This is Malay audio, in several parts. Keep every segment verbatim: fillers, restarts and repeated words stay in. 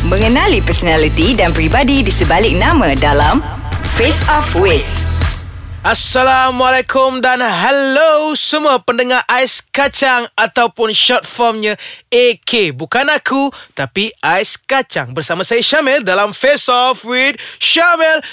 Mengenali personaliti dan peribadi di sebalik nama dalam Face Off With. Assalamualaikum dan hello semua pendengar A I S Kacang ataupun short formnya A K. Bukan aku tapi A I S Kacang. Bersama saya Syamil dalam Face Off with Syamil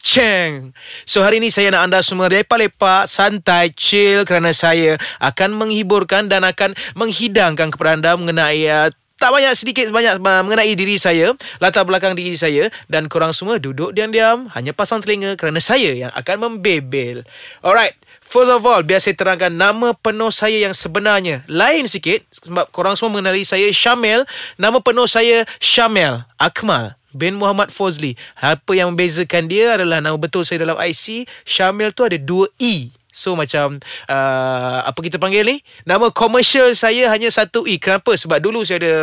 Cheng. So hari ini saya nak anda semua lepak-lepak, santai, chill kerana saya akan menghiburkan dan akan menghidangkan kepada anda mengenai uh, tak banyak sedikit banyak mengenai diri saya, latar belakang diri saya, dan korang semua duduk diam-diam, hanya pasang telinga kerana saya yang akan membebel. Alright, first of all, biar saya terangkan nama penuh saya yang sebenarnya. Lain sikit sebab korang semua mengenali saya Syamil. Nama penuh saya Syamil Akmal bin Muhammad Fauzli. Apa yang membezakan dia adalah nama betul saya dalam I C, Syamil tu ada dua E. So macam uh, apa kita panggil ni, nama komersial saya hanya satu E. Kenapa? Sebab dulu saya ada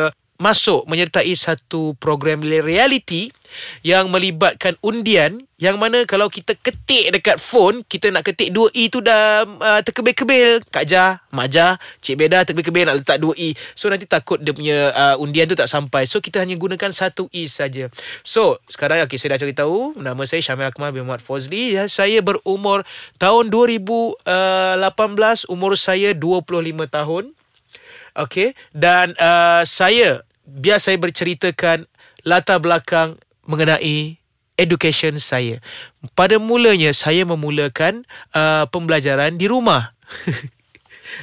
masuk menyertai satu program reality yang melibatkan undian, yang mana kalau kita ketik dekat phone, kita nak ketik dua E tu dah uh, terkebil-kebil. Kak Jah, Mak Jah, Cik Beda terkebil-kebil nak letak dua E. So nanti takut dia punya uh, undian tu tak sampai. So kita hanya gunakan satu E saja. So sekarang okay, saya dah cari tahu. Nama saya Syamil Akmal bin Muhammad Fauzli. Saya berumur tahun dua ribu lapan belas, umur saya dua puluh lima tahun. Okay. Dan uh, saya, biar saya berceritakan latar belakang mengenai education saya. Pada mulanya saya memulakan uh, pembelajaran di rumah.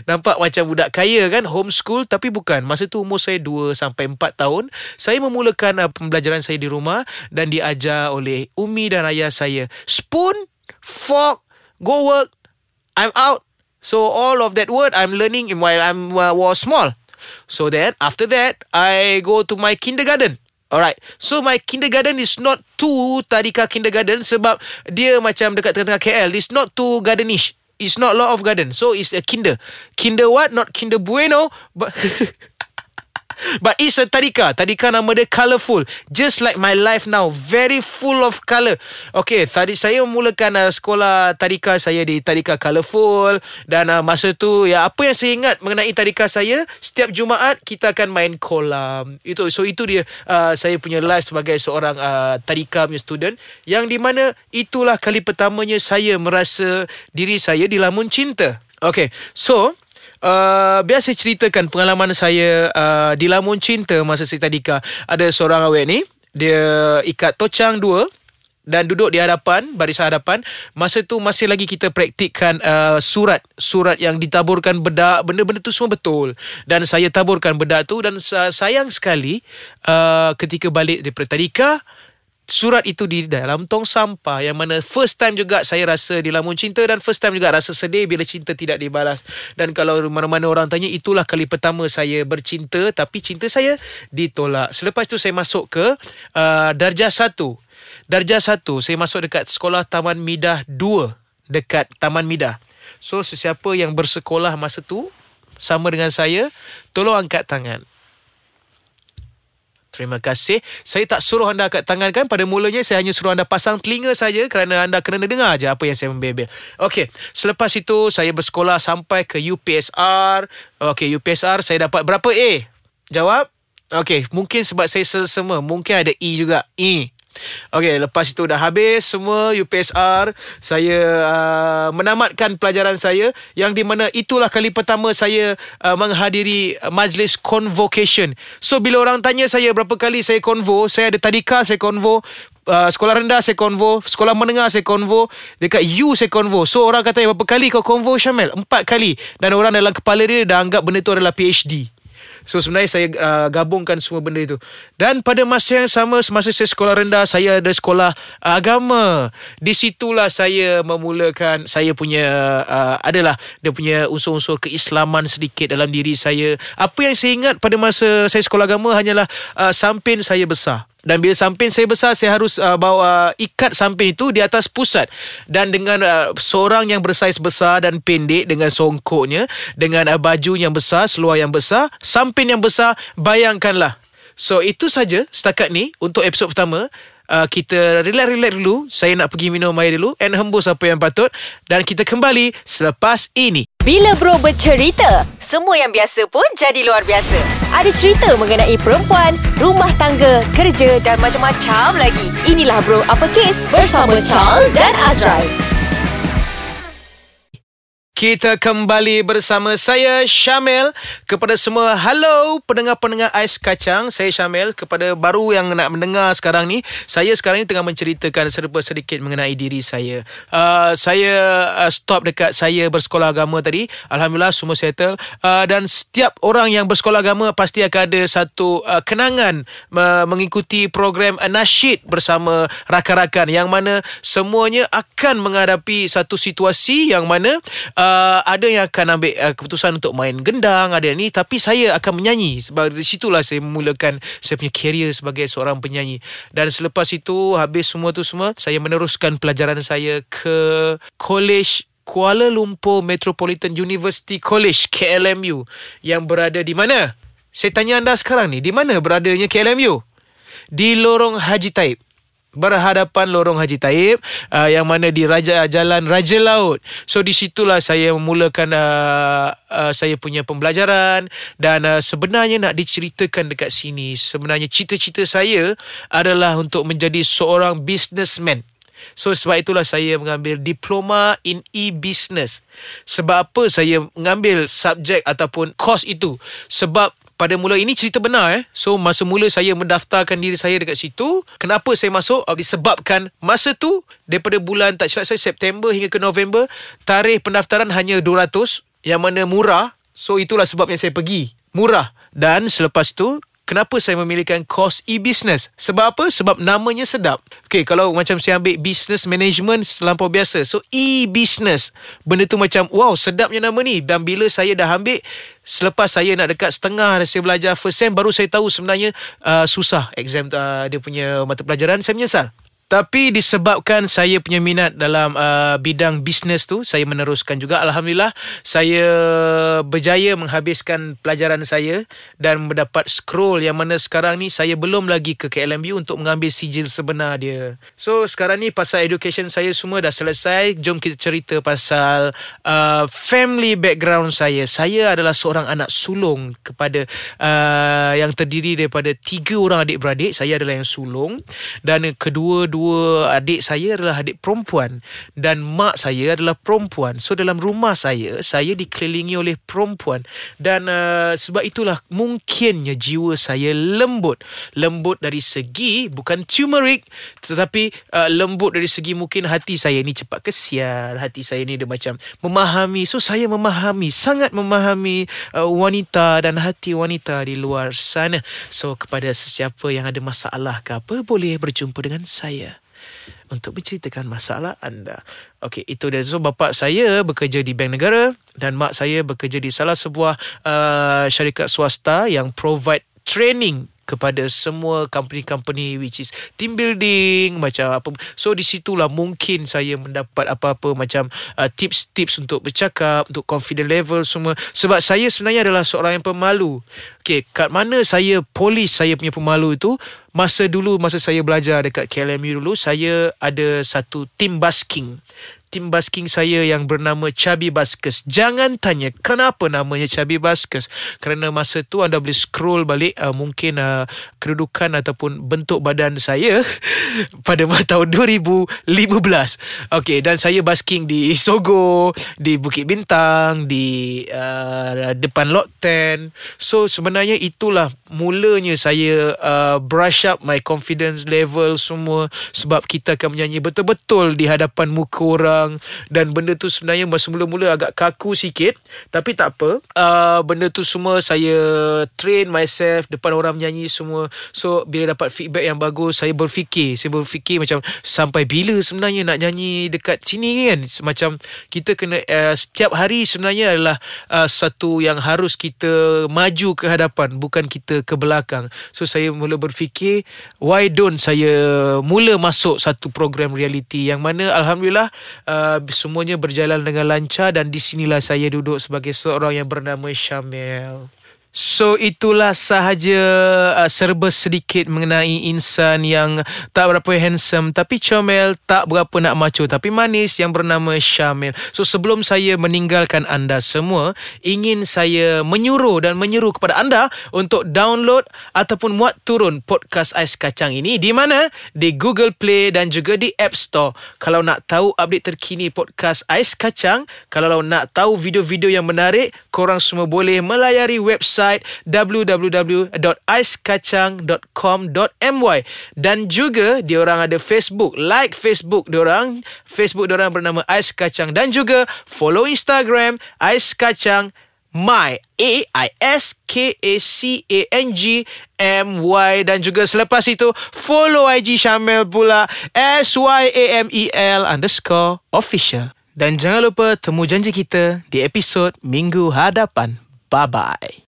Nampak macam budak kaya kan, homeschool, tapi bukan. Masa tu umur saya dua sampai empat tahun, saya memulakan uh, pembelajaran saya di rumah dan diajar oleh umi dan ayah saya. Spoon, fork, go work, I'm out. So all of that word I'm learning while I uh, was small. So then after that I go to my kindergarten. Alright, so my kindergarten is not too tadika kindergarten sebab dia macam dekat tengah-tengah K L. It's not too gardenish. It's not lot of garden. So it's a kinder. Kinder what? Not Kinder Bueno, but but it's a tadika. Tadika nama dia colourful. Just like my life now, very full of colour. Okay, tadi saya mulakan uh, sekolah tadika saya di tadika colourful. Dan uh, masa tu ya, apa yang saya ingat mengenai tadika saya, setiap Jumaat kita akan main kolam. Itu, so itu dia uh, saya punya life sebagai seorang uh, tadika punya student, yang di mana itulah kali pertamanya saya merasa diri saya dilamun cinta. Okay, so Uh, biar saya ceritakan pengalaman saya uh, di lamun cinta masa saya tadika. Ada seorang awek ni, dia ikat tocang dua dan duduk di hadapan, barisan hadapan. Masa tu masih lagi kita praktikkan uh, surat Surat yang ditaburkan bedak. Benda-benda tu semua betul. Dan saya taburkan bedak tu. Dan uh, sayang sekali uh, ketika balik daripada tadika, surat itu di dalam tong sampah, yang mana first time juga saya rasa dilamun cinta dan first time juga rasa sedih bila cinta tidak dibalas. Dan kalau mana-mana orang tanya, itulah kali pertama saya bercinta tapi cinta saya ditolak. Selepas itu saya masuk ke uh, darjah satu. Darjah satu saya masuk dekat sekolah Taman Midah dua dekat Taman Midah. So sesiapa yang bersekolah masa tu sama dengan saya, tolong angkat tangan. Terima kasih. Saya tak suruh anda angkat tangan kan. Pada mulanya saya hanya suruh anda pasang telinga saja kerana anda kena dengar aja apa yang saya membebel. Okey, selepas itu saya bersekolah sampai ke U P S R. Okey, U P S R saya dapat berapa A? Jawab. Okey, mungkin sebab saya sesama, mungkin ada E juga. E. Okey, lepas itu dah habis semua U P S R, saya uh, menamatkan pelajaran saya, yang di mana itulah kali pertama saya uh, menghadiri majlis convocation. So bila orang tanya saya berapa kali saya konvo, saya ada tadika saya konvo, uh, sekolah rendah saya konvo, sekolah menengah saya konvo, dekat U saya konvo. So orang kata berapa kali kau konvo Syamil? Empat kali. Dan orang dalam kepala dia dah anggap benda tu adalah P H D. So sebenarnya saya uh, gabungkan semua benda itu. Dan pada masa yang sama, semasa saya sekolah rendah, saya ada sekolah uh, agama. Di situlah saya memulakan saya punya uh, adalah dia punya unsur-unsur keislaman sedikit dalam diri saya. Apa yang saya ingat pada masa saya sekolah agama hanyalah uh, sampin saya besar. Dan bila sampin saya besar, saya harus uh, bawa uh, ikat sampin itu di atas pusat. Dan dengan uh, seorang yang bersaiz besar dan pendek, dengan songkoknya, dengan uh, baju yang besar, seluar yang besar, sampin yang besar, bayangkanlah. So itu saja setakat ni untuk episod pertama. uh, kita relax-relax dulu. Saya nak pergi minum air dulu and hembus apa yang patut, dan kita kembali selepas ini. Bila bro bercerita, semua yang biasa pun jadi luar biasa. Ada cerita mengenai perempuan, rumah tangga, kerja dan macam-macam lagi. Inilah Bro Apa Kes bersama Charles dan Azrai. Kita kembali bersama saya, Syamil. Kepada semua, hello pendengar-pendengar A I S Kacang. Saya Syamil. Kepada baru yang nak mendengar sekarang ni, saya sekarang ni tengah menceritakan serba sedikit mengenai diri saya. Uh, saya uh, stop dekat saya bersekolah agama tadi. Alhamdulillah, semua settle. Uh, dan setiap orang yang bersekolah agama pasti akan ada satu uh, kenangan uh, mengikuti program nasyid bersama rakan-rakan, yang mana semuanya akan menghadapi satu situasi yang mana Uh, Uh, ada yang akan ambil uh, keputusan untuk main gendang, ada yang ni. Tapi saya akan menyanyi. Sebab di situlah saya memulakan saya punya karier sebagai seorang penyanyi. Dan selepas itu, habis semua tu semua, saya meneruskan pelajaran saya ke College Kuala Lumpur Metropolitan University College, K L M U, yang berada di mana? Saya tanya anda sekarang ni, di mana beradanya K L M U? Di lorong Haji Taib, berhadapan lorong Haji Taib, uh, yang mana di Raja, Jalan Raja Laut. So di situlah saya memulakan uh, uh, saya punya pembelajaran. Dan uh, sebenarnya nak diceritakan dekat sini, sebenarnya cita-cita saya adalah untuk menjadi seorang businessman. So sebab itulah saya mengambil diploma in e-business. Sebab apa saya mengambil subjek ataupun course itu? Sebab pada mula ini cerita benar eh. So masa mula saya mendaftarkan diri saya dekat situ, kenapa saya masuk? Disebabkan masa tu daripada bulan, tak silap saya, September hingga ke November, tarikh pendaftaran hanya dua ratus, yang mana murah. So itulah sebabnya saya pergi. Murah. Dan selepas tu, kenapa saya memilihkan course e-business? Sebab apa? Sebab namanya sedap. Okay, kalau macam saya ambil business management, lampau biasa. So, e-business. Benda tu macam, wow, sedapnya nama ni. Dan bila saya dah ambil, selepas saya nak dekat setengah saya belajar first sem, baru saya tahu sebenarnya uh, susah exam uh, dia punya mata pelajaran. Saya menyesal. Tapi disebabkan saya punya minat dalam uh, bidang bisnes tu, saya meneruskan juga. Alhamdulillah, saya berjaya menghabiskan pelajaran saya dan mendapat scroll, yang mana sekarang ni saya belum lagi ke K L M U untuk mengambil sijil sebenar dia. So sekarang ni pasal education saya semua dah selesai. Jom kita cerita pasal uh, family background saya. Saya adalah seorang anak sulung kepada uh, yang terdiri daripada tiga orang adik-beradik. Saya adalah yang sulung, dan kedua-dua Dua adik saya adalah adik perempuan, dan mak saya adalah perempuan. So dalam rumah saya, saya dikelilingi oleh perempuan. Dan uh, sebab itulah mungkinnya jiwa saya lembut. Lembut dari segi bukan turmeric, tetapi uh, lembut dari segi mungkin hati saya ni cepat kesian. Hati saya ni dia macam memahami. So saya memahami, sangat memahami uh, wanita dan hati wanita di luar sana. So kepada sesiapa yang ada masalah ke apa, boleh berjumpa dengan saya untuk menceritakan masalah anda. Okey, itu dia. So, bapa saya bekerja di Bank Negara dan mak saya bekerja di salah sebuah uh, syarikat swasta yang provide training kepada semua company-company, which is team building, macam apa. So di situlah mungkin saya mendapat apa-apa macam uh, tips-tips untuk bercakap, untuk confident level semua. Sebab saya sebenarnya adalah seorang yang pemalu. Okay, kat mana saya polis saya punya pemalu itu, masa dulu, masa saya belajar dekat K L M U dulu, saya ada satu team basking. Tim basking saya yang bernama Chubby Baskes. Jangan tanya kenapa namanya Chubby Baskes, kerana masa tu anda boleh scroll balik uh, mungkin uh, kedudukan ataupun bentuk badan saya pada tahun dua ribu lima belas. Okey, dan saya basking di Sogo, di Bukit Bintang, di uh, depan Lot ten. So sebenarnya itulah mulanya saya uh, brush up my confidence level semua. Sebab kita akan menyanyi betul-betul di hadapan muka orang. Dan benda tu sebenarnya masa mula-mula agak kaku sikit, tapi tak apa. uh, Benda tu semua saya train myself depan orang menyanyi semua. So bila dapat feedback yang bagus, Saya berfikir Saya berfikir macam sampai bila sebenarnya nak nyanyi dekat sini kan. Macam kita kena uh, setiap hari sebenarnya adalah uh, satu yang harus kita maju ke hadapan, bukan kita ke belakang. So saya mula berfikir, why don't saya mula masuk satu program reality, yang mana Alhamdulillah Uh, semuanya berjalan dengan lancar. Dan di sinilah saya duduk sebagai seorang yang bernama Syamil. So itulah sahaja uh, serba sedikit mengenai insan yang tak berapa handsome tapi comel, tak berapa nak macho tapi manis, yang bernama Syamil. So sebelum saya meninggalkan anda semua, ingin saya menyuruh dan menyeru kepada anda untuk download ataupun muat turun podcast A I S Kacang ini di mana? Di Google Play dan juga di App Store. Kalau nak tahu update terkini podcast A I S Kacang, kalau nak tahu video-video yang menarik, korang semua boleh melayari website w w w dot ais kacang dot com dot m y dan juga diorang ada Facebook. Like Facebook diorang, Facebook diorang bernama Ais Kacang, dan juga follow Instagram Ais Kacang My A I S K A C A N G M Y, dan juga selepas itu follow I G Syamil pula S Y A M E L underscore official. Dan jangan lupa temu janji kita di episod minggu hadapan. Bye-bye.